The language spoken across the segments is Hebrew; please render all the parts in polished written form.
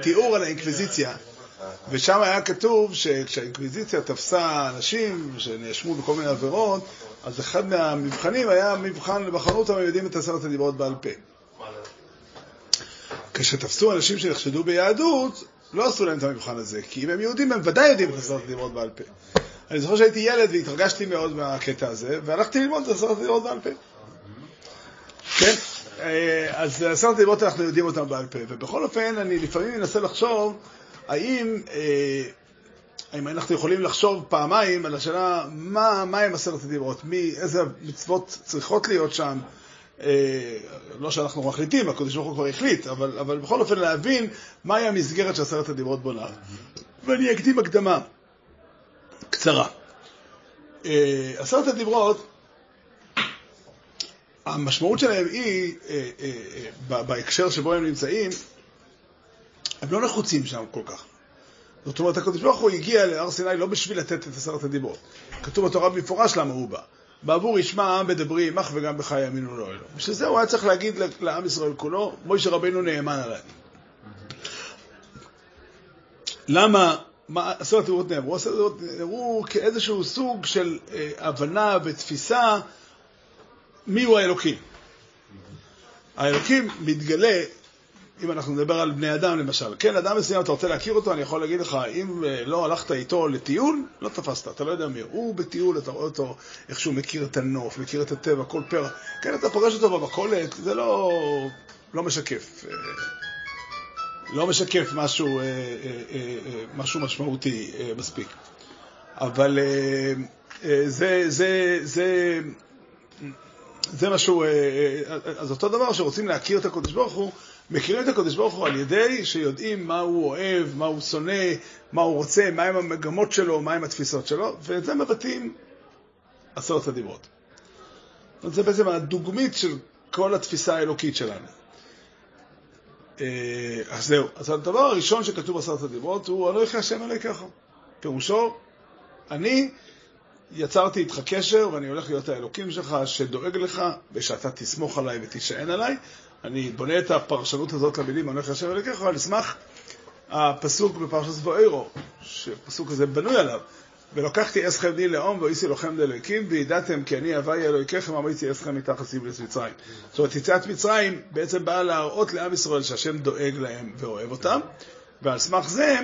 תיאור על האינקוויזיציה, ושם היה כתוב שכשהאינקוויזיציה תפסה אנשים שנאשמו בכל מיני עבירות, אז אחד מהמבחנים היה מבחן לבחנות המעידים את עשרת הדברות בעל פה. כשתפסו אנשים שנחשדו ביהדות, לא עשו להם את המבחן הזה, כי אם הם יהודים הם ודאי יודעים את עשרת הדברות בעל פה. אני זוכר שהייתי ילד והתרגשתי מאוד מהקטע הזה, והלכתי ללמוד את עשרת הדברות בעל פה. כן? אז עשרת הדברות אנחנו יודעים אותם בעל פה, ובכל אופן אני לפעמים מנסה לחשוב האם אנחנו יכולים לחשוב פעמיים על השאלה מה הם עשרת הדברות, איזה מצוות צריכות להיות שם, לא שאנחנו מחליטים, הקדוש ברוך הוא כבר החליט, אבל בכל אופן להבין מהי המסגרת שעשרת הדברות בונה. ואני אקדים הקדמה קצרה. עשרת הדברות, המשמעות שלהם היא, בהקשר שבו הם נמצאים, הם לא נחוצים שם כל כך. זאת אומרת, הקדוש ברוך הוא הגיע להר סיני לא בשביל לתת את עשרת הדברות. כתוב בתורה במפורש למה הוא בא. בעבור ישמע העם בדברי עמך וגם בך יאמינו לו אלוהים. בשביל זה הוא היה צריך להגיד לעם ישראל כולו, מוישה רבינו נאמן עליי. למה עשרת הדברות נאמרו? עשרת הדברות נאמרו כאיזשהו סוג של הבנה ותפיסה מי הוא האלוקים. האלוקים מתגלה, אם אנחנו נדבר על בני אדם למשל, כן, אדם מסוים אתה רוצה להכיר אותו, אני יכול להגיד לך, אם לא הלכת איתו לטיול, לא תפסת, אתה לא יודע מי הוא בטיול, אתה רואה אותו איכשהו מכיר את הנוף, מכיר את הטבע, כל פרח, כן, אתה פוגש אותו במכולת, זה לא משקף, לא משקף משהו משמעותי מספיק, אבל זה משהו, אז אותו דבר שרוצים להכיר את הקדוש ברוך הוא, מכירים את הקדוש ברוך הוא על ידי שיודעים מה הוא אוהב, מה הוא שונא, מה הוא רוצה, מה הם המגמות שלו, מה הם התפיסות שלו, ואת זה מבטאים עשרת הדברות. זה בעצם הדוגמית של כל התפיסה האלוקית שלנו. אז זהו, אז הדבר הראשון שכתוב עשרת הדברות הוא אנוכי השם אלוהיך. פירושו, אני יצרתי איתך קשר ואני הולך להיות האלוקים שלך שדואג לך ושאתה תסמוך עליי ותישען עליי. אני בונה את הפרשנות הזאת למילים אנוכי השם אלוקיך, אבל נשמח הפסוק בפרשת יתרו, שפסוק הזה בנוי עליו. ולוקחתי אסכם די לאום ואיסי לוחם דלוקים, וידעתם כי אני הווי אלוהיכם, אמריתי אסכם מתחת לארץ מצרים. זאת אומרת, יציאת מצרים בעצם באה להראות לעם ישראל שהשם דואג להם ואוהב אותם, ועל סמך זה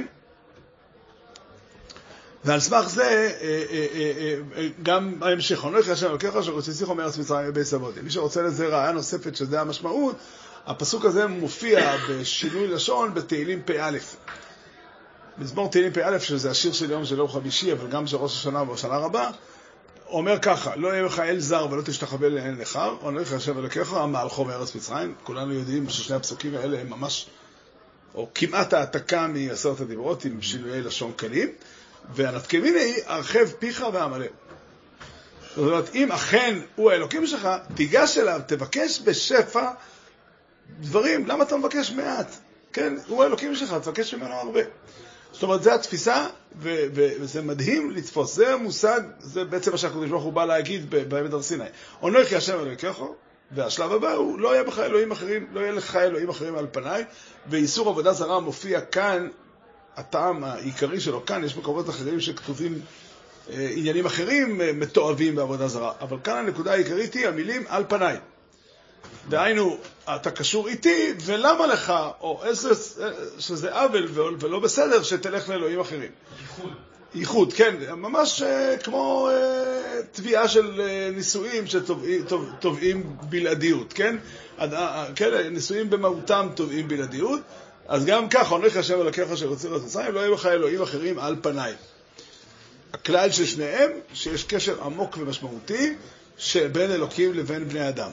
גם ההמשך אנוכי השם אלוקיך שהוציאך מארץ מצרים מבית עבדים. מי שרוצה לזה ראיה נוספת שזה המשמעות, הפסוק הזה מופיע בשינוי לשון בתהילים פ"א. מזמור תהילים פ"א, שזה השיר של יום של יום חמישי, אבל גם של ראש השנה והשנה רבה, אומר ככה: לא יהיה לך אל זר ולא תשתחווה לאל נכר, אנוכי השם אלוקיך המהלכו מארץ מצרים. כולנו יודעים ששני הפסוקים האלה הם ממש, או כמעט, העתקה מעשרת הדברות עם שינויי לשון קלים. והנתקמיני היא הרחב פיך והמלא. זאת אומרת, אם אכן הוא האלוקים שלך, תיגש אליו, תבקש בשפע דברים. למה אתה מבקש מעט? כן, הוא האלוקים שלך, תבקש ממנו הרבה. זאת אומרת, זה התפיסה, וזה מדהים לתפוס. זה המושג, זה בעצם מה שהקדוש ברוך הוא בא להגיד באמת הר סיני. אנוכי השם אלוהיך, והשלב הבא הוא לא יהיה לך אלוהים אחרים, לא יהיה לך אלוהים אחרים על פניי, ואיסור עבודה זרה מופיע כאן, הטעם העיקרי שלו. כאן יש מקומות אחרים שכתובים עניינים אחרים מתואבים בעבודה זרה, אבל כאן הנקודה העיקרית היא המילים על פניי. דהיינו, אתה קשור איתי, ולמה לך, או איזה, שזה עוול ולא בסדר, שתלך לאלוהים אחרים. ייחוד, כן, ממש כמו תביעה של נישואים שתובעים בלעדיות, כן? נישואים במהותם תובעים בלעדיות, אז גם ככה, אנוכי השם אלוקיך אשר הוצאך מארץ מצרים, לא יהיו לך אלוהים אחרים על פניי. הכלל של שניהם, שיש קשר עמוק ומשמעותי, שבין אלוקים לבין בני אדם.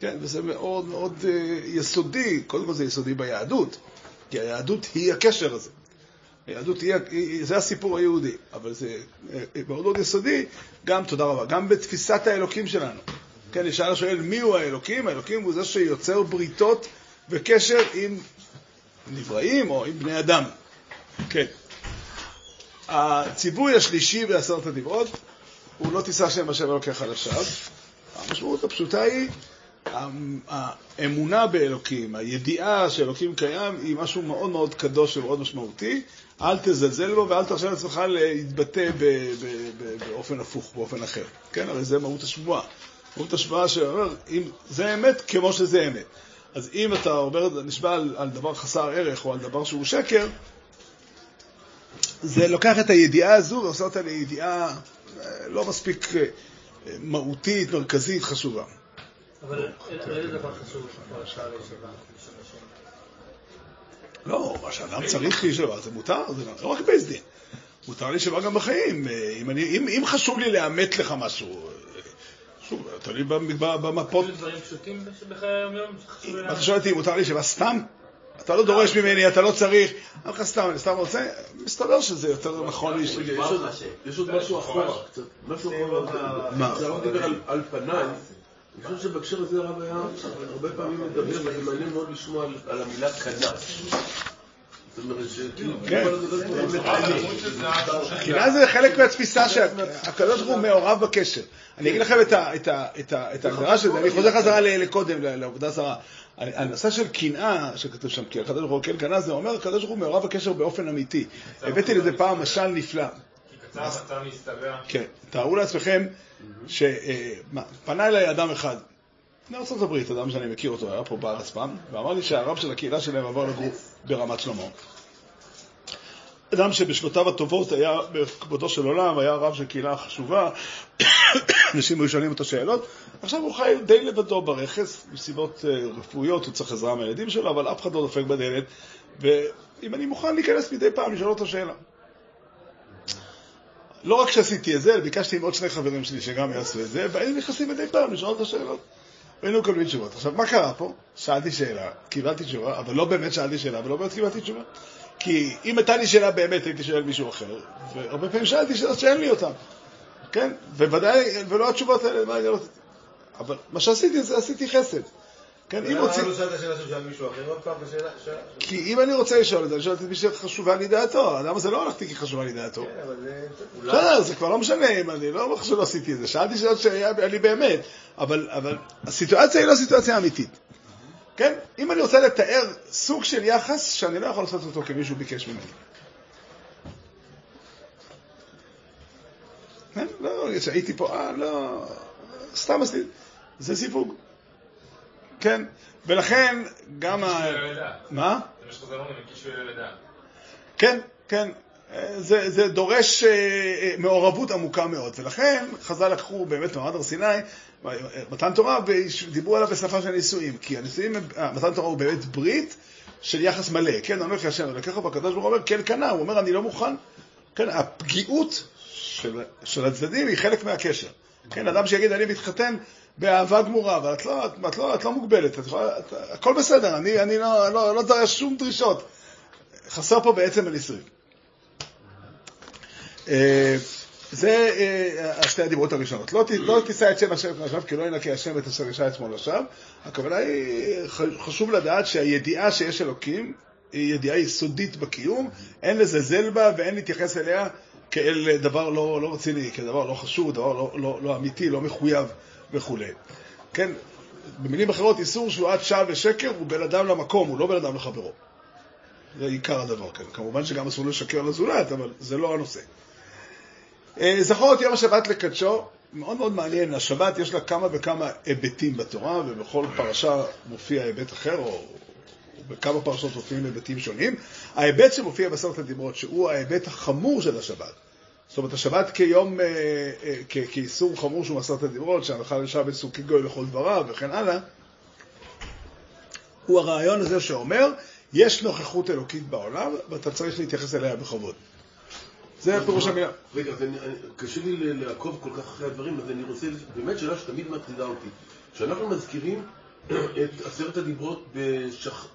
כן, וזה מאוד מאוד יסודי, קודם כל זה יסודי ביהדות, כי היהדות היא הקשר הזה. היהדות היא, זה הסיפור היהודי, אבל זה מאוד מאוד יסודי, גם, תודה רבה, גם בתפיסת האלוקים שלנו. כן, ישאל השואל, מי הוא האלוקים? האלוקים הוא זה שיוצר בריתות וקשר עם נבראים או עם בני אדם. כן. הציווי השלישי בעשרת הדברות הוא לא תישא שם השם אלוקיך לשווא. המשמעות הפשוטה היא האמונה באלוקים, הידיעה שאלוקים קיים, היא משהו מאוד מאוד קדוש ומאוד משמעותי. אל תזלזל בו ואל תרשה לעצמך להתבטא באופן הפוך, באופן אחר. כן, הרי זה מהות השבועה. מהות השבועה שאומר, אם זה אמת כמו שזה אמת. אז אם אתה אומר, נשבע על דבר חסר ערך או על דבר שהוא שקר, זה לוקח את הידיעה הזו ועושה אותה לידיעה לא מספיק מהותית, מרכזית, חשובה. אבל אין דבר חשוב פרשה להישבע. לא, מה שאדם צריך להישבע, זה מותר, זה לא רק בייס דין. מותר להישבע גם בחיים. אם חשוב לי לאמת לך משהו, שוב, תולי במפות. יש דברים פשוטים בחיי היום-יום? אתה שואל אותי, מותר להישבע סתם? אתה לא דורש ממני, אתה לא צריך. אני לך סתם, אני סתם רוצה, מסתבר שזה יותר נכון להישבע. יש עוד משהו אחורה, קצת. משהו אחורה. מה? זה לא דיבר על פניי. אני חושב שבקשר הזה הרב היה הרבה פעמים מדבר, ואני מעניין מאוד לשמוע על המילה קנה. זאת אומרת שכאילו... קנה זה חלק מהתפיסה שהקדוש ברוך הוא מעורב בקשר. אני אגיד לכם את ההגדרה של זה, אני חוזר חזרה לקודם, לעבודה זרה. הנושא של קנאה שכתוב שם, כי הקדוש ברוך הוא קנה, זה אומר הקדוש ברוך הוא מעורב בקשר באופן אמיתי. הבאתי לזה פעם משל נפלא. קצר מסתבר. כן, תארו לעצמכם שפנה אליי אדם אחד, מארצות הברית, אדם שאני מכיר אותו, היה פה בארץ פעם, ואמר לי שהרב של הקהילה שלהם עבר לגור ברמת שלמה. אדם שבשנותיו הטובות היה בכבודו של עולם, היה רב של קהילה חשובה, אנשים היו שואלים אותו שאלות, עכשיו הוא חי די לבדו ברכס, מסיבות רפואיות, הוא צריך עזרה מהילדים שלו, אבל אף אחד לא דופק בדלת, ואם אני מוכן להיכנס מדי פעם, לשאול אותו שאלה. לא רק שעשיתי את זה, ביקשתי עם עוד שני חברים שלי שגם יעשו את זה, והיינו נכנסים מדי פעם לשאול את השאלות. היינו מקבלים תשובות. עכשיו, מה קרה פה? שאלתי שאלה, קיבלתי תשובה, אבל לא באמת שאלתי שאלה, ולא באמת קיבלתי תשובה. כי אם הייתה לי שאלה באמת, הייתי שואל מישהו אחר, והרבה פעמים שאלתי שאלות שאין לי אותן. כן? ובוודאי, ולא התשובות האלה, מה אני לא... אבל מה שעשיתי, זה עשיתי חסד. כן, אם רוצים... למה לא שאלת השאלה ששאל מישהו אחר? עוד פעם בשאלה... כי אם אני רוצה לשאול את זה, אני שואלת את מי שחשובה לי דעתו. האדם הזה לא הלכתי כי חשובה לי דעתו. כן, אבל זה... בסדר, זה כבר לא משנה אם אני לא חושב לא עשיתי את זה. שאלתי שאלות שהיה לי באמת, אבל הסיטואציה היא לא סיטואציה אמיתית. כן? אם אני רוצה לתאר סוג של יחס שאני לא יכול לעשות אותו כמישהו ביקש ממני. כן? לא, הייתי פה, לא... סתם עשיתי. זה סיפוק. כן, ולכן גם ה... מה? זה מה שחזרנו, מקישו אלה לדעת. כן, כן, זה דורש מעורבות עמוקה מאוד, ולכן חז"ל לקחו באמת מעמד הר סיני, מתן תורה, ודיברו עליו בשפה של נישואים, כי הנישואים, מתן תורה הוא באמת ברית של יחס מלא, כן, אומר השם, ולקחו בקדוש ברוך הוא אומר, כן קנה, הוא אומר, אני לא מוכן, כן, הפגיעות של הצדדים היא חלק מהקשר, כן, אדם שיגיד, אני מתחתן, באהבה גמורה, אבל את לא מוגבלת, הכל בסדר, אני לא דרש שום דרישות. חסר פה בעצם על 20. זה שתי הדיברות הראשונות. לא תישא את שם אשר את נשב, כי לא ינקה השם את אשר אישה עצמו לשב. הכוונה היא, חשוב לדעת שהידיעה שיש אלוקים, היא ידיעה יסודית בקיום, אין לזלזל בה ואין להתייחס אליה כאל דבר לא רציני, כדבר לא חשוב, דבר לא אמיתי, לא מחויב. וכולי. כן, במילים אחרות, איסור שבועת שווא ושקר הוא בין אדם למקום, הוא לא בין אדם לחברו. זה עיקר הדבר, כן. כמובן שגם אסור לשקר לזולת, אבל זה לא הנושא. זכור את יום השבת לקדשו, מאוד מאוד מעניין. השבת יש לה כמה וכמה היבטים בתורה, ובכל פרשה מופיע היבט אחר, או בכמה פרשות מופיעים היבטים שונים. ההיבט שמופיע בעשרת הדברות, שהוא ההיבט החמור של השבת, זאת אומרת, השבת כיום, כאיסור חמור שהוא עשרת הדברות, שהנחל לשבת סוג כגוי לכל דבריו וכן הלאה, הוא הרעיון הזה שאומר, יש נוכחות אלוקית בעולם, ואתה צריך להתייחס אליה בכבוד. זה הפירוש המילה. רגע, קשה לי לעקוב כל כך אחרי הדברים, אז אני רוצה, באמת שאלה שתמיד מטרידה אותי. כשאנחנו מזכירים את עשרת הדברות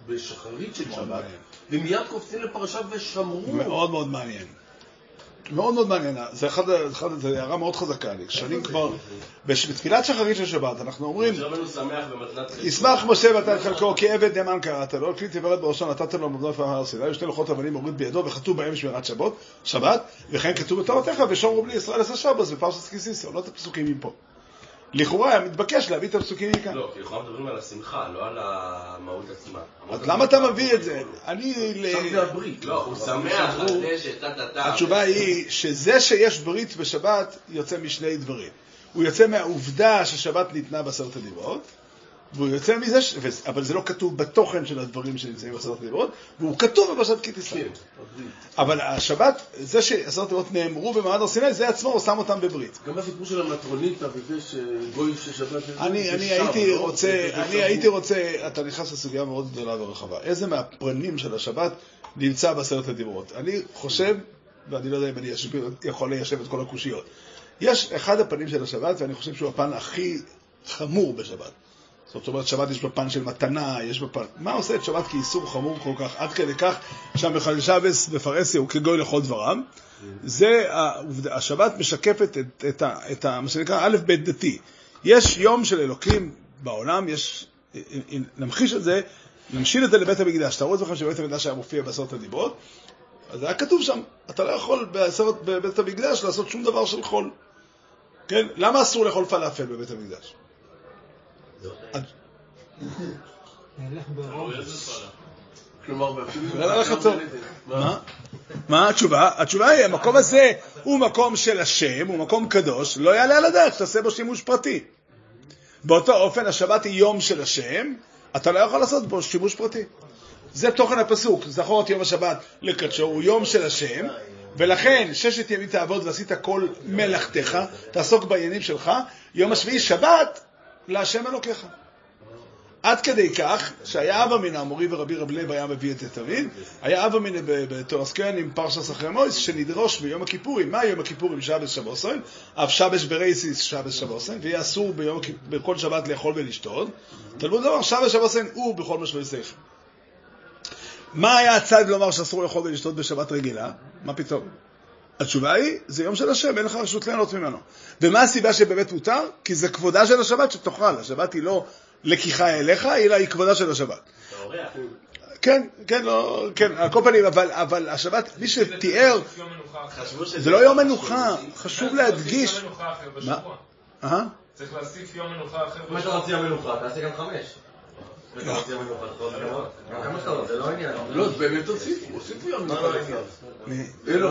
בשחרית של שבת, ומיד קופצים לפרשה ושמרו. מאוד מאוד מעניין. מאוד מאוד מעניין, זה הערה מאוד חזקה לי, שנים כבר, בתפילת שחרית של שבת, אנחנו אומרים, ישמח משה ותן חלקו, כי עבד נאמן קראת לו, כלי תפארת בראשו נתתם לו במדבר הר סיני, ושתי לוחות אבנים הוריד בידו, וכתו בהם שמירת שבת, וכן כתוב בתורתך, ושומרו בני ישראל עשה שבת, בפרשת כי תישא, לא את הפסוקים מפה. לכאורה היה מתבקש להביא את הפסוקים מכאן. לא, כי לכאורה מדברים על השמחה, לא על המהות עצמה. אז למה אתה מביא את זה? שם זה הברית. לא, הוא שמח על זה שתתתה. התשובה היא שזה שיש ברית בשבת יוצא משני דברים. הוא יוצא מהעובדה ששבת ניתנה בעשרת הדברות, והוא יוצא מזה, אבל זה לא כתוב בתוכן של הדברים שנמצאים בעשרת הדברות, והוא כתוב בפרשת כי תישא. אבל השבת, זה שעשרת הדברות נאמרו במעמד הר סיני, זה עצמו, הוא שם אותם בברית. גם הסיפור של המטרוניתא וזה שגוי ששבת... אני הייתי רוצה, אתה נכנס לסוגיה מאוד גדולה ורחבה. איזה מהפרנים של השבת נמצא בעשרת הדברות? אני חושב, ואני לא יודע אם אני יכול ליישב את כל הקושיות, יש אחד הפנים של השבת, ואני חושב שהוא הפן הכי חמור בשבת. זאת אומרת, שבת יש בפן של מתנה, יש בפן... מה עושה את שבת כאיסור חמור כל כך? עד כדי כך שהמחלל שבס בפרסיה הוא כגוי לכל דברם. זה העובדה. השבת משקפת את מה שנקרא א' ב' דתי. יש יום של אלוקים בעולם, יש... נמחיש את זה, נמשיל את זה לבית המקדש. תראו את בכם שבית המקדש היה מופיע בעשרת הדברות. אז היה כתוב שם, אתה לא יכול בבית המקדש לעשות שום דבר של חול. כן? למה אסור לאכול פלאפל בבית המקדש? מה התשובה? התשובה היא, המקום הזה הוא מקום של השם, הוא מקום קדוש, לא יעלה על הדעת, תעשה בו שימוש פרטי. באותו אופן, השבת היא יום של השם, אתה לא יכול לעשות בו שימוש פרטי. זה תוכן הפסוק, זכור את יום השבת לקדשו, הוא יום של השם, ולכן ששת ימים תעבוד ועשית כל מלאכתך, תעסוק בעניינים שלך, יום השביעי שבת להשם אלוקיך. עד כדי כך שהיה אבא מן המורי ורבי רב לב היה מביא את זה תמיד, היה אבא מן בתורסקיין עם פרשס אחרי מויס שנדרוש ביום הכיפורים. מה יום הכיפורים? שבס שבוסן, אף שבס ברייסיס שבס שבוסן, ויהיה אסור בכל שבת לאכול ולשתות. תלמוד לומר שבס שבוסן הוא בכל משמעות סייך. מה היה הצד לומר שאסור לאכול ולשתות בשבת רגילה? מה פתאום? התשובה היא, זה יום של השם, אין לך רשות ליהנות ממנו. ומה הסיבה שבאמת מותר? כי זה כבודה של השבת שתאכל. השבת היא לא לקיחה אליך, אלא היא כבודה של השבת. כן, כן, לא, כן, על כל פנים, אבל השבת, מי שתיאר, זה לא יום מנוחה, חשוב להדגיש. צריך להוסיף יום מנוחה אחר בשבוע. מה אתה רוצה יום מנוחה? תעשה גם 5. לא. זה לא עניין. לא, באמת תוסיפו. תוסיפו יום מנוחה. אלו,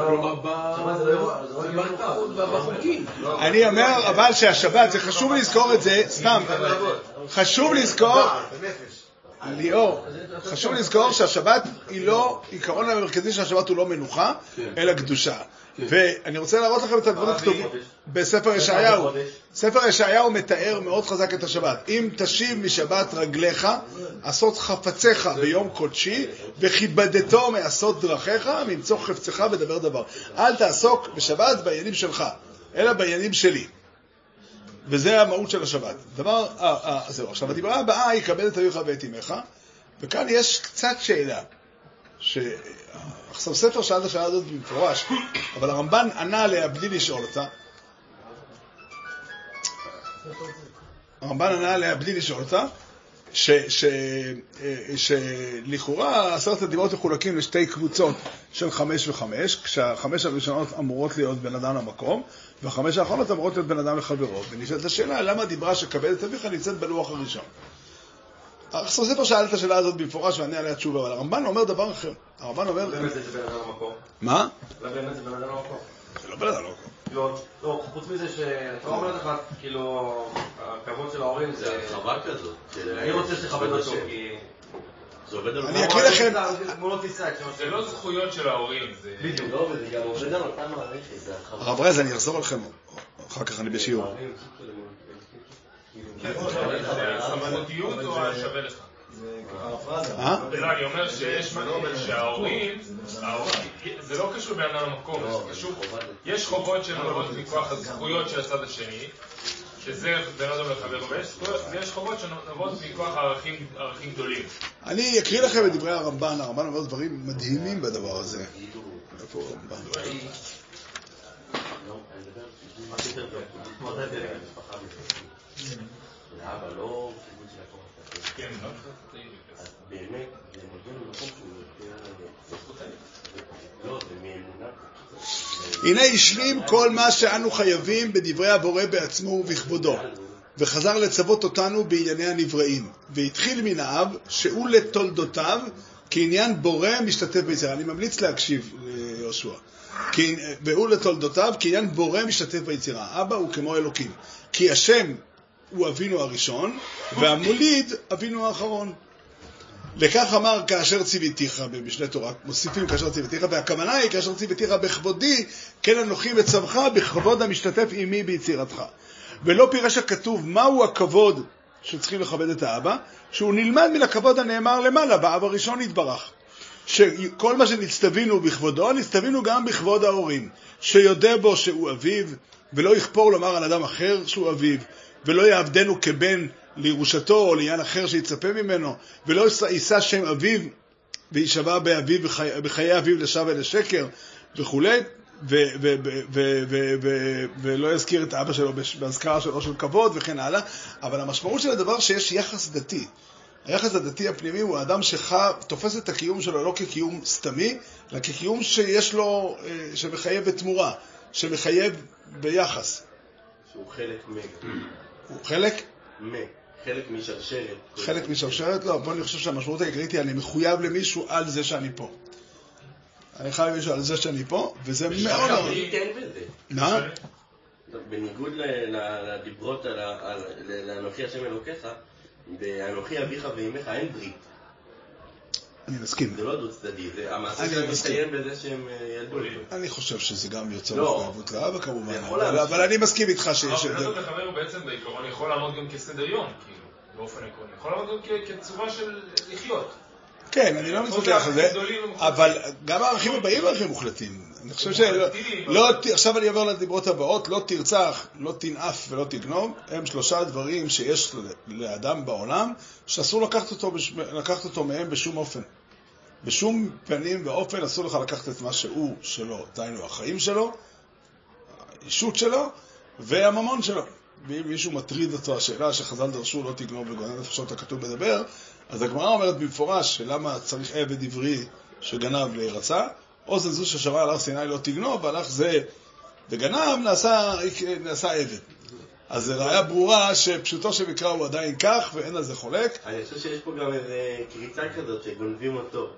כלומר, בחוקים. אני אומר, אבל שהשבת, זה חשוב לזכור את זה, סתם. חשוב לזכור... ליאור, חשוב לזכור שהשבת היא לא... עיקרון המרכזי שהשבת הוא לא מנוחה, אלא קדושה. ואני רוצה להראות לכם את הדברים הכתובים בספר ישעיהו. ספר ישעיהו מתאר מאוד חזק את השבת. אם תשיב משבת רגליך, עשות חפציך ביום קודשי, וכיבדתו מעשות דרכיך, ממצוא חפצך ודבר דבר. אל תעסוק בשבת בעניינים שלך, אלא בעניינים שלי. וזה המהות של השבת. דבר, זהו. עכשיו, הדברה הבאה, יכבד את אביך ואת אמך, וכאן יש קצת שאלה. עכשיו ספר שאל את השאלה הזאת במפורש, אבל הרמב"ן ענה עליה בלי לשאול אותה. הרמב"ן ענה עליה בלי לשאול אותה, שלכאורה עשרת הדברות מחולקים לשתי קבוצות של 5 ו-5, כשהחמש הראשונות אמורות להיות בן אדם למקום, והחמש האחרונות אמורות להיות בן אדם לחברו. ונשאלת השאלה, למה הדברה שכבד את אביך נמצאת בלוח הראשון? ספר שאל את השאלה הזאת במפורש וענה עליה תשובה, אבל הרמב"ן אומר דבר אחר. הרמב"ן אומר... זה באמת זה בן אדם למקום. מה? זה באמת זה בן אדם למקום. זה לא בן אדם למקום. לא, חוץ מזה שהתורה אומרת לך, כאילו, הכבוד של ההורים זה חווה כזאת. אני רוצה שתכבד אותו, כי... אני אקריא לכם... זה לא זכויות של ההורים, זה... בדיוק, לא, וזה גם עובד על אותם מערכת, זה חווה. הרב רז, אני אחזור עליכם, אחר כך אני בשיעור. הסמנותיות או השווה לך? אני אומר שיש מנהל שההורים, זה לא קשור בעניין המקום, יש חובות של נובעות מכוח הזכויות של הצד השני, שזה בין אדם לחבר, ויש חובות של נובעות מכוח הערכים גדולים. אני אקריא לכם את דברי הרמב"ן, הרמב"ן אומר דברים מדהימים בדבר הזה. איפה הרמב"ן? מה יותר טוב? כמו זה דרך המשפחה בפרקים. אבל לא כיוון של הכוח התחתן. כן, לא כתוב. אז באמת, זה מודל במקום שהוא יותר... לא, זה מאמונה. הנה השלים כל מה שאנו חייבים בדברי הבורא בעצמו ובכבודו. וחזר לצוות אותנו בענייני הנבראים. והתחיל מן האב, שהוא לתולדותיו, כעניין בורא משתתף ביצירה. אני ממליץ להקשיב ליהושע. והוא לתולדותיו, כעניין בורא משתתף ביצירה. אבא הוא כמו אלוקים. כי השם הוא אבינו הראשון, והמוליד אבינו האחרון. לכך אמר כאשר ציוויתיך, במשנה תורה, מוסיפים כאשר ציוויתיך, והכוונה היא כאשר ציוויתיך בכבודי, כן אנוכי מצווך, בכבוד המשתתף עמי ביצירתך. ולא פירש הכתוב מהו הכבוד שצריכים לכבד את האבא, שהוא נלמד מן הכבוד הנאמר למעלה, באבא הראשון יתברך. שכל מה שנצטווינו בכבודו, נצטווינו גם בכבוד ההורים, שיודע בו שהוא אביו, ולא יכפור לומר על אדם אחר שהוא אביו, ולא יעבדנו כבן לירושתו או לעניין אחר שיצפה ממנו, ולא יישא שם אביו וישבע באביו בחיי אביו לשווא ולשקר וכו', ולא יזכיר את אבא שלו בהזכרה שלו של כבוד וכן הלאה. אבל המשמעות של הדבר שיש יחס דתי. היחס הדתי הפנימי הוא האדם שתופס את הקיום שלו לא כקיום סתמי, אלא כקיום שיש לו, שמחייב בתמורה, שמחייב ביחס. שהוא חלק מגע. הוא חלק? חלק משרשרת. חלק משרשרת? לא, בוא נחשוב שהמשמעות העיקרית היא אני מחויב למישהו על זה שאני פה. אני חייב למישהו על זה שאני פה, וזה מאוד... אבל היא תן בזה. מה? בניגוד לדיברות על אנוכי השם אלוקיך, באנוכי אביך ואימך אין ברית. אני מסכים. זה לא דוד צדדי, המעשה שלהם מסתיים בזה שהם ילדו לי. אני חושב שזה גם יוצא מחויבות לאבא כמובן, אבל אני מסכים איתך שיש... אבל דוד לחבר הוא בעצם בעיקרון יכול לעמוד גם כסדר יום, כאילו, באופן עקרוני. יכול לעמוד גם כצורה של לחיות. כן, אני לא מתווכח על זה, אבל גם הערכים הבאים ערכים מוחלטים. אני חושב עכשיו אני עובר לדברות הבאות, לא תרצח, לא תנאף ולא תגנוב, הם שלושה דברים שיש לאדם בעולם, שאסור לקחת אותו מהם בשום אופן. בשום פנים ואופן אסור לך לקחת את מה שהוא שלו, דיינו החיים שלו, האישות שלו והממון שלו. ואם מישהו מטריד אותו, השאלה שחז"ל דרשו לא תגנוב וגונב נפשות הכתוב מדבר, אז הגמרא אומרת במפורש שלמה צריך עבד עברי שגנב להירצה, עוז הזו ששמע על הר סיני לא תגנוב, והלך זה וגנב נעשה עבד. אז זה ראיה ברורה שפשוטו שמקרא הוא עדיין כך ואין על זה חולק. אני חושב שיש פה גם איזה קריצה כזאת שגונבים אותו.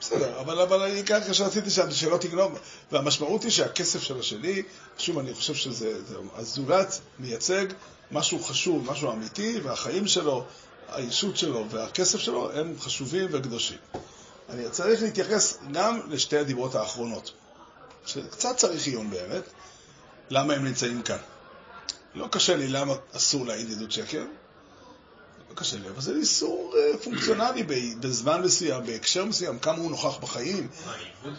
בסדר, אבל אני כך כשרציתי שלא תגנוב, והמשמעות היא שהכסף של השני, שוב אני חושב שזה הזולת מייצג משהו חשוב, משהו אמיתי, והחיים שלו, האישות שלו והכסף שלו הם חשובים וקדושים. אני צריך להתייחס גם לשתי הדיברות האחרונות, שקצת צריך עיון באמת, למה הם נמצאים כאן. לא קשה לי למה אסור להעיד עדות שקר, לא קשה לי, אבל זה איסור פונקציונלי בזמן מסוים, בהקשר מסוים, כמה הוא נוכח בחיים. העיוות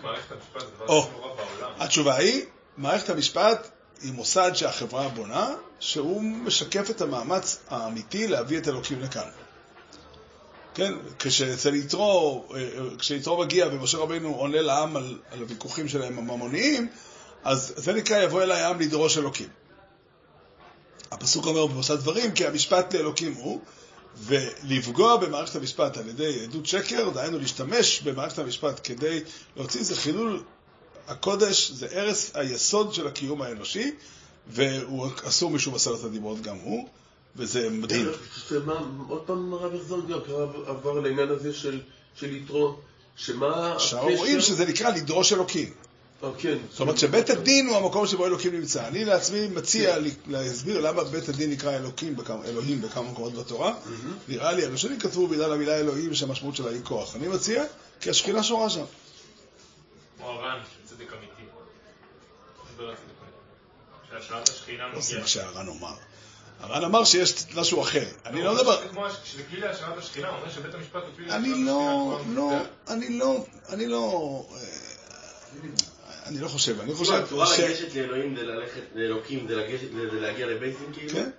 מערכת המשפט זה דבר שמורה בעולם. התשובה היא, מערכת המשפט היא מוסד שהחברה בונה, שהוא משקף את המאמץ האמיתי להביא את אלוקים לכאן. כן, כשיתרו מגיע ומשה רבינו עונה לעם על הוויכוחים שלהם הממוניים, אז זה נקרא יבוא אליי העם לדרוש אלוקים. הפסוק אומר במוסד דברים, כי המשפט לאלוקים הוא, ולפגוע במערכת המשפט על ידי עדות שקר, דהיינו להשתמש במערכת המשפט כדי להוציא איזה חילול הקודש, זה ערס היסוד של הקיום האנושי, והוא אסור משום עשרת הדיברות גם הוא. וזה מדהים. עוד פעם הרב יחזור גם, עבר לעניין הזה של יתרו, שמה... שהרואים שזה נקרא לדרוש אלוקים. זאת אומרת שבית הדין הוא המקום שבו אלוקים נמצא. אני לעצמי מציע להסביר למה בית הדין נקרא אלוהים בכמה מקומות בתורה. נראה לי, הראשונים כתבו בגלל המילה אלוהים שהמשמעות שלה היא כוח. אני מציע כי השכינה שורה שם. כמו הר"ן של צדק אמיתי. הסבר הצדק אמיתי. שהשראת השכינה מגיעה. לא עושים מה שהר"ן אומר. הר"ן אמר שיש משהו אחר. אני לא מדבר... כשזה כלי להשארת השכינה, אומר שבית המשפט... אני לא חושב, אני חושב... תורה לגשת לאלוהים זה ללכת לאלוקים, זה להגיע לבייסים כאילו? כן.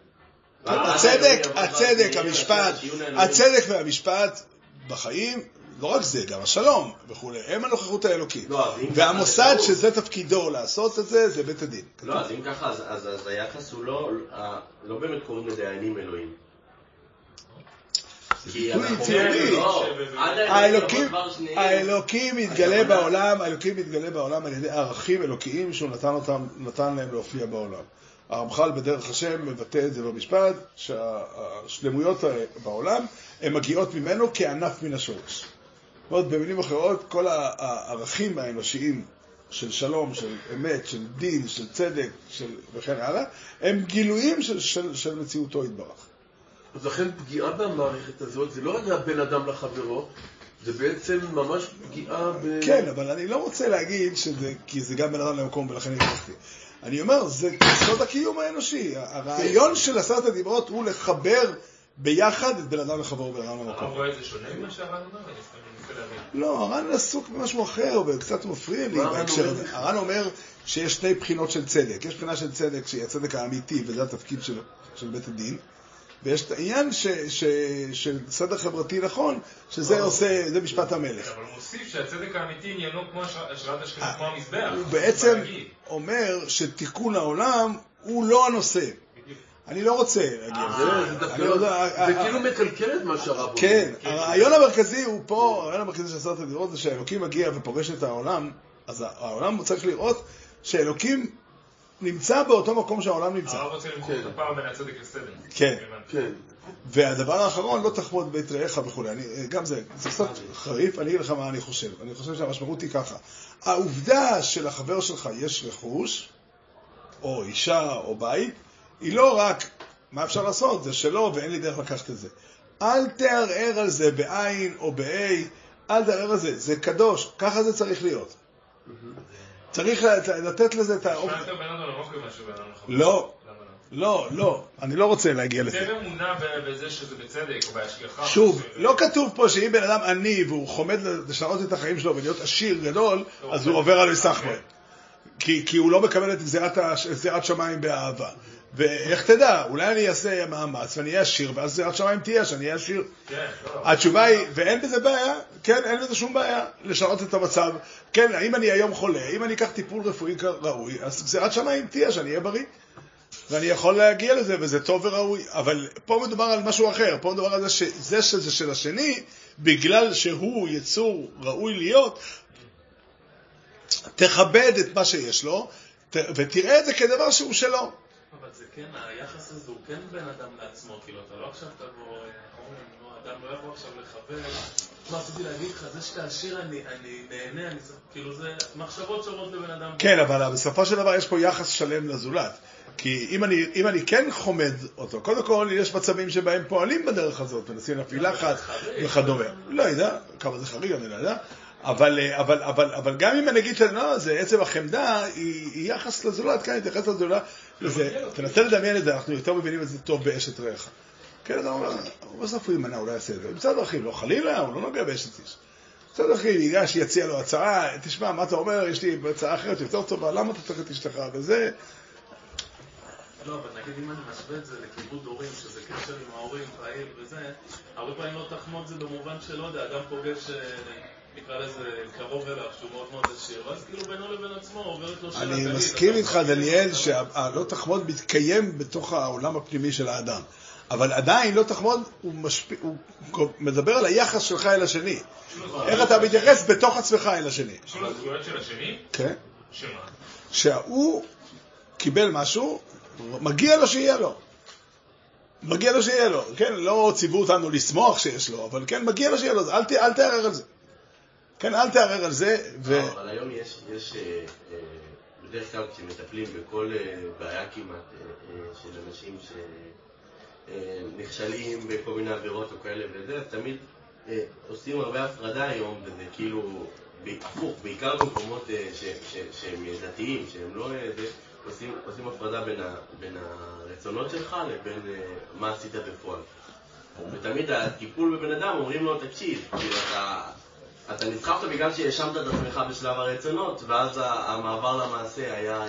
הצדק והמשפט בחיים, לא רק זה, גם השלום וכו', הם הנוכחות האלוקית. והמוסד שזה תפקידו לעשות את זה, זה בית הדין. לא, אז אם ככה, אז היחס הוא לא באמת קוראים לדיינים אלוהים. כי אנחנו אומרים, לא, האלוקים מתגלה בעולם על ידי ערכים אלוקיים שהוא נתן להם להופיע בעולם. הרמח"ל בדרך השם מבטא את זה במשפט, שהשלמויות בעולם הן מגיעות ממנו כענף מן השורש. זאת אומרת, במילים אחרות, כל הערכים האנושיים של שלום, של אמת, של דין, של צדק, וכן הלאה, הם גילויים של מציאותו יתברך. אז לכן פגיעה במערכת הזאת, זה לא רק בין אדם לחברו, זה בעצם ממש פגיעה ב... כן, אבל אני לא רוצה להגיד שזה, כי זה גם בין אדם למקום ולכן נכנסתי. אני אומר, זה סוד הקיום האנושי. הרעיון של עשרת הדברות הוא לחבר ביחד את בן אדם לחברו ובן אדם למקום. הרב רואה איזה שונה ממה שהר"ן אומר? לא, הר"ן עסוק במשהו אחר וקצת מפריע לי בהקשר הזה. הר"ן אומר שיש שני בחינות של צדק. יש בחינה של צדק שהיא הצדק האמיתי וזה התפקיד של בית הדין. ויש את העניין של סדר חברתי נכון, שזה עושה, זה משפט המלך. אבל הוא מוסיף שהצדק האמיתי עניינו כמו השראת אשכנז, כמו המזבח. הוא בעצם אומר שתיקון העולם הוא לא הנושא. אני לא רוצה להגיד. זה כאילו מקלקל את מה שהרב. כן, הרעיון המרכזי הוא פה, הרעיון המרכזי של עשרת הדברות זה שהאלוקים מגיע ופורש את העולם, אז העולם צריך לראות שאלוקים נמצא באותו מקום שהעולם נמצא. הרב רוצה למחור את הפעם בין הצדק לסדק. כן, כן. והדבר האחרון, לא תחמוד בית רעך וכו'. גם זה קצת חריף, אני אגיד לך מה אני חושב. אני חושב שהמשמעות היא ככה. העובדה שלחבר שלך יש רכוש, או אישה, או בית, היא לא רק מה אפשר לעשות, זה שלא, ואין לי דרך לקחת את זה. אל תערער על זה בעין או בעי, אל תערער על זה. זה קדוש, ככה זה צריך להיות. צריך לתת לזה את האופן. שמעת בן אדם למוך במשהו בן אדם לחבר? לא, לא, לא, אני לא רוצה להגיע לזה. זה אמונה בזה שזה בצדק או בהשגחה. שוב, לא כתוב פה שאם בן אדם עני והוא חומד לשנות את החיים שלו ולהיות עשיר גדול, אז הוא עובר על מסחבא. כי הוא לא מקבל את זירת שמיים באהבה. ואיך תדע, אולי אני אעשה מאמץ ואני אהיה עשיר, ואז זירת שמיים תהיה שאני אהיה עשיר. התשובה היא, ואין בזה בעיה, כן, אין בזה שום בעיה לשנות את המצב. כן, אם אני היום חולה, אם אני אקח טיפול רפואי ראוי, אז זירת שמיים תהיה שאני אהיה בריא. ואני יכול להגיע לזה, וזה טוב וראוי. אבל פה מדובר על משהו אחר, פה מדובר על זה שזה של השני, בגלל שהוא יצור ראוי להיות, תכבד את מה שיש לו, ותראה את זה כדבר שהוא שלו. אבל זה כן, היחס הזה הוא כן בין אדם לעצמו, כאילו אתה לא עכשיו תבוא, אדם לא יבוא עכשיו לחבר, מה עשיתי להגיד לך, זה שאתה עשיר אני נהנה, כאילו זה מחשבות שורות לבן אדם. כן, אבל בסופו של דבר יש פה יחס שלם לזולת, כי אם אני כן חומד אותו, קודם כל יש מצבים שבהם פועלים בדרך הזאת, מנסים להפעיל לחץ וכדומה. לא יודע, כמה זה חריג, אני לא יודע. אבל גם אם אני אגיד שלא, זה עצם החמדה היא יחס לזולת, כאן יתייחס לזולת, תנסה לדמיין את זה, אנחנו יותר מבינים את זה טוב באשת רעך. כן, אתה אומר, הוא בסוף הוא ימנע, אולי יעשה את זה. בצד דרכים, לא חלילה, הוא לא נוגע באשת איש. בצד דרכים, ייגש, יציע לו הצעה, תשמע, מה אתה אומר, יש לי הצעה אחרת, יותר טובה, למה אתה צריך את אשתך, וזה... לא, אבל נגיד אם אני משווה את זה לכיבוד הורים, שזה קשר עם ההורים, פעיל וזה, הרבה פעמים לא תחמוד זה במובן שלא יודע, אדם פוגש... נקרא לזה קרוב אליו, שהוא מאוד מאוד עשיר, אז כאילו בינו לבין עצמו עוברת לו של התגיד. אני מסכים איתך, דניאל, שהלא תחמוד מתקיים בתוך העולם הפנימי של האדם. אבל עדיין לא תחמוד, הוא מדבר על היחס שלך אל השני. איך אתה מתייחס בתוך עצמך אל השני? של הזכויות של השני? כן. שמה? שהוא קיבל משהו, מגיע לו שיהיה לו. מגיע לו שיהיה לו. כן, לא ציוו אותנו לשמוח שיש לו, אבל כן, מגיע לו שיהיה לו. אל תערער על זה. כן, אל תערר על זה. אבל היום יש בדרך כלל כשמטפלים בכל בעיה כמעט של אנשים שנכשלים בכל מיני עבירות או כאלה וזה, תמיד עושים הרבה הפרדה היום, וזה כאילו הפוך, בעיקר במקומות שהם דתיים, שהם לא... עושים הפרדה בין הרצונות שלך לבין מה עשית בפועל. ותמיד הטיפול בבן אדם אומרים לו, תקשיב, כאילו אתה נדחפת בגלל שישמת את עצמך בשלב הרצונות, ואז המעבר למעשה היה...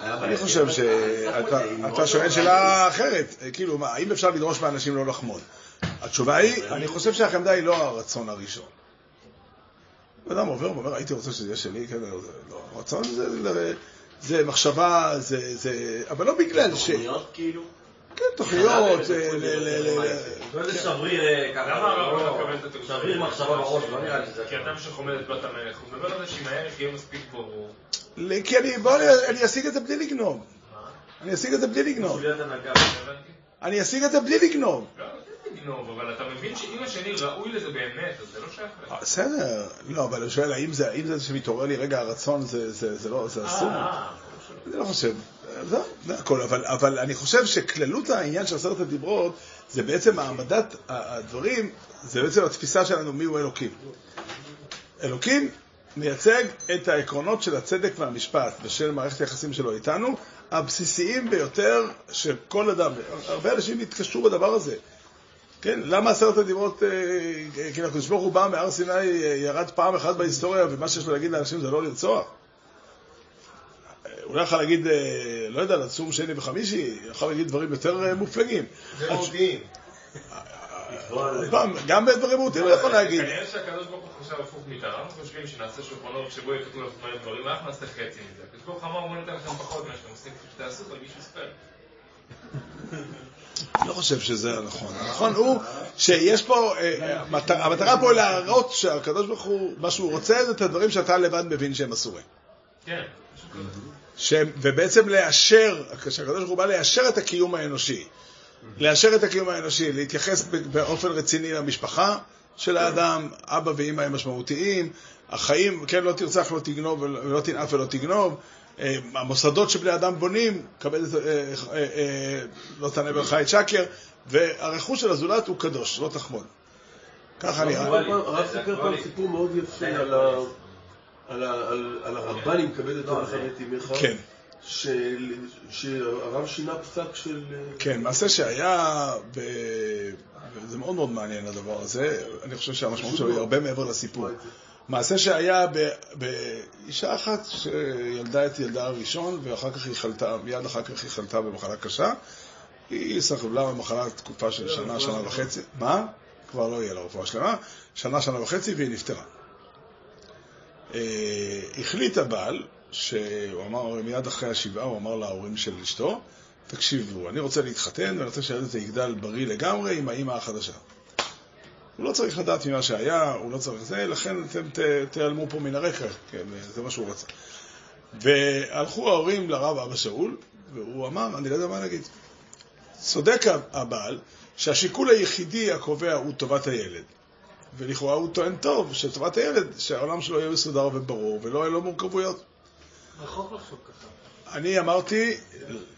אני חושב שאתה שואל שאלה אחרת, כאילו, האם אפשר לדרוש מהאנשים לא לחמוד? התשובה היא, אני חושב שהחמדה היא לא הרצון הראשון. אדם עובר ואומר, הייתי רוצה שזה יהיה שלי, כן, לא, הרצון זה מחשבה, זה... אבל לא בגלל ש... תוכניות כאילו? כן, תוכניות, שברי מחשבה בראש, לא נראה לי זה. כי אדם שחומד את בת המלך, הוא מדבר על זה שאם הערך יהיה מספיק ברור, כי אני אשיג את זה בלי לגנוב. אני אשיג את זה בלי לגנוב. אני אשיג את זה בלי לגנוב. לא, אבל אתה מבין שאם השני ראוי לזה באמת, אז זה לא שייך לך. בסדר. לא, אבל אני שואל, האם זה שמתעורר לי רגע הרצון, זה לא, זה אסור? אני לא חושב. זה הכל. אבל אני חושב שכללות העניין של עשרת הדברות, זה בעצם העמדת הדברים, זה בעצם התפיסה שלנו מיהו אלוקים. אלוקים מייצג את העקרונות של הצדק והמשפט, ושל מערכת היחסים שלו איתנו, הבסיסיים ביותר שכל אדם, הרבה אנשים יתקשו בדבר הזה. כן, למה עשרת הדברות, כאילו הקדוש ברוך הוא בא מהר סיני, ירד פעם אחת בהיסטוריה, ומה שיש לו להגיד לאנשים זה לא לרצוח. הוא יכול להגיד, לא יודע, לצום שני וחמישי, יכול להגיד דברים יותר מופלגים. זה מודיעין. גם בדברים מודיעין הוא יכול להגיד. כנראה שהקדוש ברוך הוא חושב הפוך מאיתנו, אנחנו חושבים שנעשה שולחנות, שבו יקטו לפני דברים, אנחנו נעשה חצי מזה. הקדוש ברוך הוא אמר, בוא ניתן לכם פחות מה שאתם עושים, שתעשו, תרגישו ספר. לא חושב שזה נכון. נכון הוא שיש פה, המטרה פה היא להראות שהקדוש ברוך הוא, מה שהוא רוצה זה את הדברים שאתה לבד מבין שהם אסורים. כן. ובעצם לאשר, כשהקדוש ברוך הוא בא לאשר את הקיום האנושי. לאשר את הקיום האנושי, להתייחס באופן רציני למשפחה של האדם, אבא ואמא הם משמעותיים, החיים, כן, לא תרצח, לא תגנוב, לא תנאף ולא תגנוב, המוסדות שבני אדם בונים, לא תענה ברכה את שקר, והרכוש של הזולת הוא קדוש, לא תחמוד. ככה נראה. הרב סיפר פעם סיפור מאוד יפה על הרמב"ן, אם כבד את המחרתי מיכה, שהרב שינה פסק של... כן, מעשה שהיה, זה מאוד מאוד מעניין הדבר הזה, אני חושב שהמשמעות שלו היא הרבה מעבר לסיפור. מעשה שהיה באישה אחת שילדה את ילדה הראשון ואחר כך היא חלתה, מיד אחר כך היא חלתה במחלה קשה. היא סחבלה במחלה תקופה של שנה, שנה וחצי. מה? כבר לא יהיה לה רפואה שלמה. שנה, שנה וחצי והיא נפטרה. החליט הבעל, שהוא אמר מיד אחרי השבעה, הוא אמר להורים של אשתו, תקשיבו, אני רוצה להתחתן ואני רוצה שהילד הזה יגדל בריא לגמרי עם האמא החדשה. הוא לא צריך לדעת ממה שהיה, הוא לא צריך זה, לכן אתם תיעלמו פה מן הרקע, כן, זה מה שהוא רצה. והלכו ההורים לרב אבא שאול, והוא אמר, אני לא יודע מה נגיד. צודק הבעל שהשיקול היחידי הקובע הוא טובת הילד. ולכאורה הוא טוען טוב שטובת הילד, שהעולם שלו יהיה מסודר וברור, ולא אין לו מורכבויות. רחוק לחשוב ככה.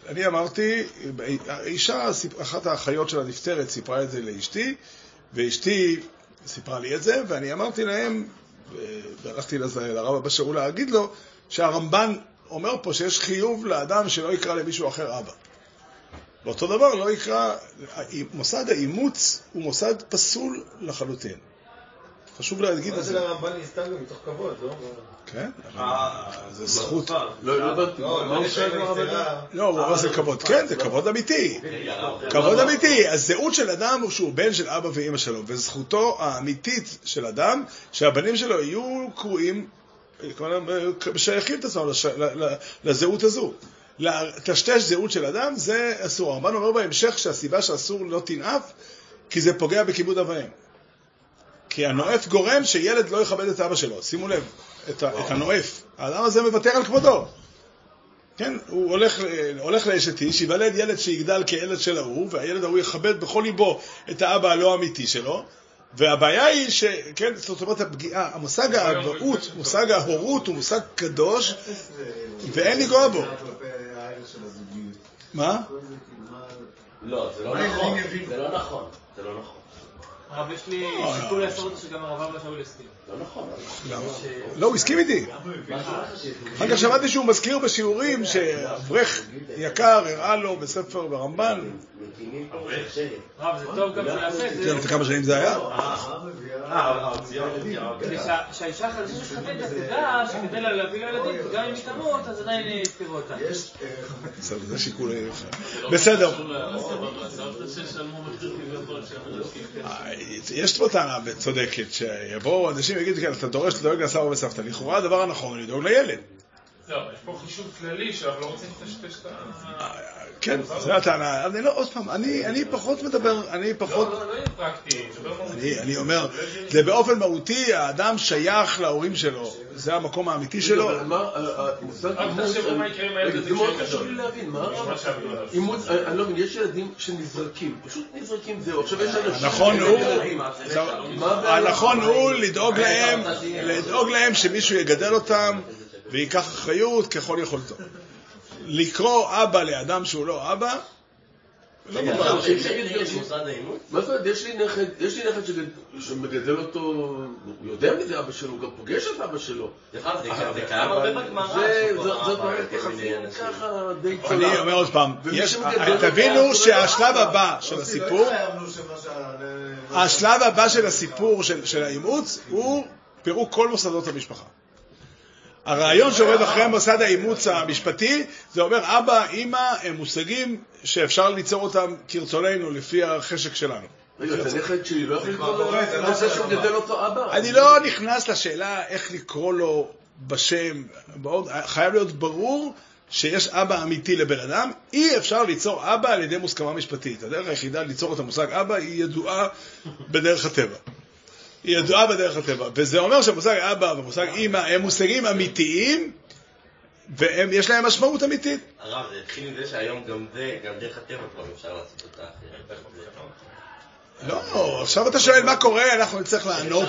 אני אמרתי, האישה, אחת האחיות של הנפטרת, סיפרה את זה לאשתי, ואשתי סיפרה לי את זה, ואני אמרתי להם, והלכתי לרב אבא שאול להגיד לו, שהרמב"ן אומר פה שיש חיוב לאדם שלא יקרא למישהו אחר אבא. ואותו דבר, לא יקרא, מוסד האימוץ הוא מוסד פסול לחלוטין. חשוב להגיד את זה. הרמב"ן נסתן גם מתוך כבוד, לא? כן, זה זכות. לא, זה כבוד, כן, זה כבוד אמיתי. כבוד אמיתי. הזהות של אדם הוא שהוא בן של אבא ואמא שלו, וזכותו האמיתית של אדם, שהבנים שלו יהיו קרואים, שייכים את עצמם לזהות הזו. לטשטש זהות של אדם, זה אסור. הרמב"ן אומר בהמשך שהסיבה שאסור לא תנאף, כי זה פוגע בכיבוד אב ואם. כי הנואף גורם שילד לא יכבד את אבא שלו. שימו לב, את הנואף. האדם הזה מוותר על כבודו. כן? הוא הולך לאשתי, שיוולד ילד שיגדל כילד של ההוא, והילד ההוא יכבד בכל ליבו את האבא הלא אמיתי שלו. והבעיה היא שכן, זאת אומרת הפגיעה, המושג האבהות, מושג ההורות הוא מושג קדוש, ואין לגוע בו. מה? לא, זה לא נכון. זה לא נכון. זה לא נכון. הרב, יש לי שיקול לעשות שגם הרב אבא שאול הסכים. לא נכון. לא, הוא הסכים איתי. אחר כך שמעתי שהוא מזכיר בשיעורים שאברך יקר הראה לו בספר ברמב"ן. רב, זה טוב גם שיעשה את זה. אתה יודע כמה שנים זה היה? שהאישה החדשה שחפת את תדע שכדי להביא לילדים, גם אם מתאמות, אז עדיין יפתרו אותה. בסדר, זה שיקול. בסדר. יש פה טענה צודקת שיבואו אנשים ויגידו כאלה, אתה דורש לדאוג לסבא וסבתא, לכאורה הדבר הנכון הוא לדאוג לילד. לא, יש פה חישוב כללי שאנחנו לא רוצים לטשטש את ה... כן, זו הטענה. אני לא, עוד פעם, אני פחות מדבר, אני פחות... לא יהיה פרקטי. אני אומר, זה באופן מהותי, האדם שייך להורים שלו. זה המקום האמיתי שלו. זה מאוד קשור לי להבין, מה? אני לא מבין, יש ילדים שנזרקים, פשוט נזרקים זהו. הנכון הוא לדאוג להם שמישהו יגדל אותם ויקח אחריות ככל יכולתו. לקרוא אבא לאדם שהוא לא אבא, יש לי נכד שמגדל אותו, הוא יודע מזה אבא שלו, הוא גם פוגש את אבא שלו. זה קיים הרבה בגמרא, זאת אומרת ככה די צולה. אני אומר עוד פעם, תבינו שהשלב הבא של הסיפור, השלב הבא של הסיפור של האימוץ הוא פירוק כל מוסדות המשפחה. הרעיון שעובד אחרי מוסד האימוץ המשפטי, זה אומר אבא, אמא, הם מושגים שאפשר ליצור אותם כרצוננו לפי החשק שלנו. זה נכד שלי, לא יכול לקרוא לו, זה נושא שהוא גדל אותו אבא. אני לא נכנס לשאלה איך לקרוא לו בשם, חייב להיות ברור שיש אבא אמיתי לבן אדם. אי אפשר ליצור אבא על ידי מוסכמה משפטית. הדרך היחידה ליצור את המושג אבא היא ידועה בדרך הטבע. היא ידועה בדרך הטבע, וזה אומר שהמושג אבא ומושג אמא הם מושגים אמיתיים ויש להם משמעות אמיתית. הרב, זה התחיל עם זה שהיום גם זה, גם דרך הטבע כבר אפשר לעשות אותה אחרת. לא, עכשיו אתה שואל מה קורה, אנחנו נצטרך לענות.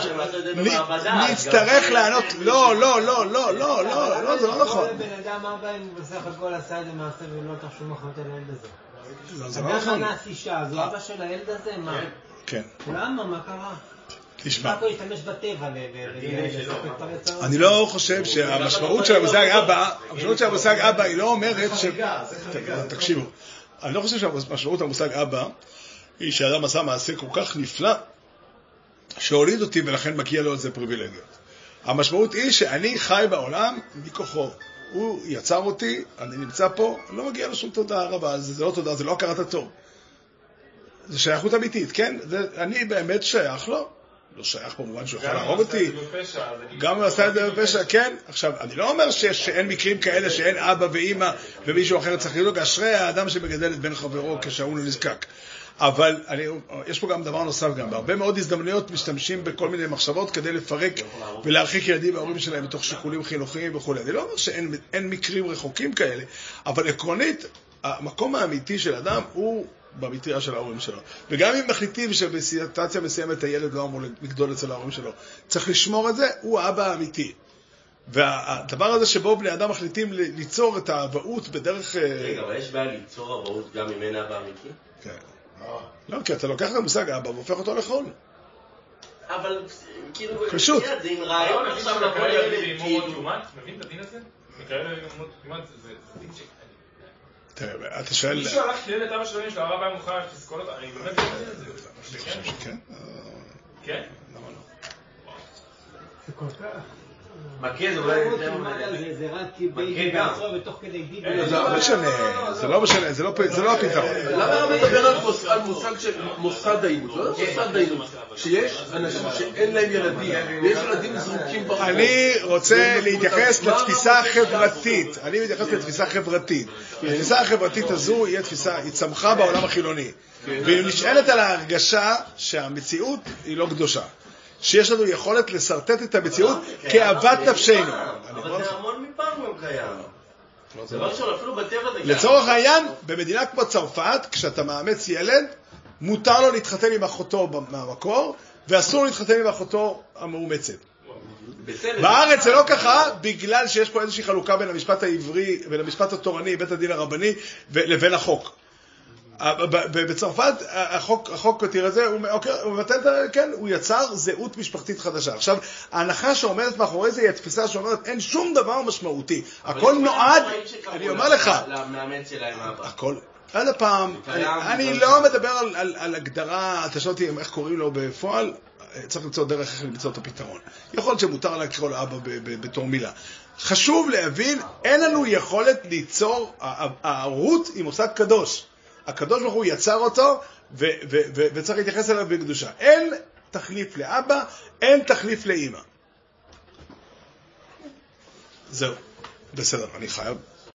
נצטרך לענות, לא, לא, לא, לא, לא, לא, זה לא נכון. בן אדם אבא אם הוא בסך הכל עשה את זה מעשה ולא תחשום אחרות על הילד הזה. זה לא נכון. זו אבא של הילד הזה, מה? כן. למה, מה קרה? תשמע. אני לא חושב שהמשמעות של המושג אבא, המשמעות של המושג אבא היא לא אומרת ש... תקשיבו. אני לא חושב שהמשמעות של המושג אבא היא שאדם עשה מעשה כל כך נפלא שהוליד אותי ולכן מגיע לו את זה פריבילגיות. המשמעות היא שאני חי בעולם מכוחו. הוא יצר אותי, אני נמצא פה, לא מגיע לו שום תודה רבה, זה לא תודה, זה לא הכרת הטוב. זה שייכות אמיתית, כן? אני באמת שייך לו. לא שייך במובן שהוא יכול להרוג אותי. גם הוא עשה את זה בפשע, כן. עכשיו, אני לא אומר שאין מקרים כאלה שאין אבא ואמא ומישהו אחר צריך לדאוג, אשרי האדם שמגדל את בן חברו כשהוא נזקק. אבל יש פה גם דבר נוסף גם. בהרבה מאוד הזדמנויות משתמשים בכל מיני מחשבות כדי לפרק ולהרחיק ילדים מההורים שלהם מתוך שיקולים חינוכיים וכו'. אני לא אומר שאין מקרים רחוקים כאלה, אבל עקרונית, המקום האמיתי של אדם הוא במטריה של ההורים שלו. וגם אם מחליטים שבסיטציה מסוימת הילד לא אמור לגדול אצל ההורים שלו, צריך לשמור את זה, הוא האבא האמיתי. והדבר הזה שבו בני אדם מחליטים ליצור את האבאות בדרך... רגע, אבל יש בעיה ליצור אבאות גם אם אין אבא אמיתי? כן. לא, כי אתה לוקח את המושג האבא והופך אותו לחול. אבל כאילו... פשוט. זה עם רעיון עכשיו לכל ילד... מבין את הדין הזה? מקרה ללמוד כמעט זה דין ש... אתה שואל... מישהו הלך כלל את אבא שלו, יש לו הרב היה מוכן שתזכור אותה, אני באמת חושב את זה. אני חושב שכן. כן? למה לא? זה כל כך... מכה זה אולי... זה רק קיבל בעצרו ותוך כדי דיבי... זה לא משנה, זה לא משנה, זה לא הפתרון. למה אתה מדבר על מושג של מוסד האימוץ? לא מוסד האימוץ, שיש אנשים שאין להם ילדים, ויש ילדים זרוקים ברחוב. אני רוצה להתייחס לתפיסה חברתית. אני מתייחס לתפיסה חברתית. התפיסה החברתית הזו היא צמחה בעולם החילוני. והיא נשאלת על ההרגשה שהמציאות היא לא קדושה. שיש לנו יכולת לסרטט את המציאות כאוות נפשנו. אבל זה המון מפעם הוא קיים. זה דבר שלא אפילו בטבע זה קיים. לצורך העניין, במדינה כמו צרפת, כשאתה מאמץ ילד, מותר לו להתחתן עם אחותו במקור, ואסור להתחתן עם אחותו המאומצת. בארץ זה לא ככה, בגלל שיש פה איזושהי חלוקה בין המשפט העברי, בין המשפט התורני, בית הדין הרבני, לבין החוק. בצרפת החוק כתיר הזה, הוא יצר זהות משפחתית חדשה. עכשיו, ההנחה שעומדת מאחורי זה היא התפיסה שאומרת, אין שום דבר משמעותי. הכל נועד, אני אומר לך, הכל, עד הפעם, אני לא מדבר על הגדרה, אתה שואל אותי איך קוראים לו בפועל, צריך למצוא דרך איך למצוא את הפתרון. יכול להיות שמותר לקרוא לאבא בתור מילה. חשוב להבין, אין לנו יכולת ליצור הערות עם מושג קדוש. הקדוש ברוך הוא יצר אותו וצריך להתייחס אליו בקדושה. אין תחליף לאבא, אין תחליף לאמא. זהו. בסדר, אני חייב.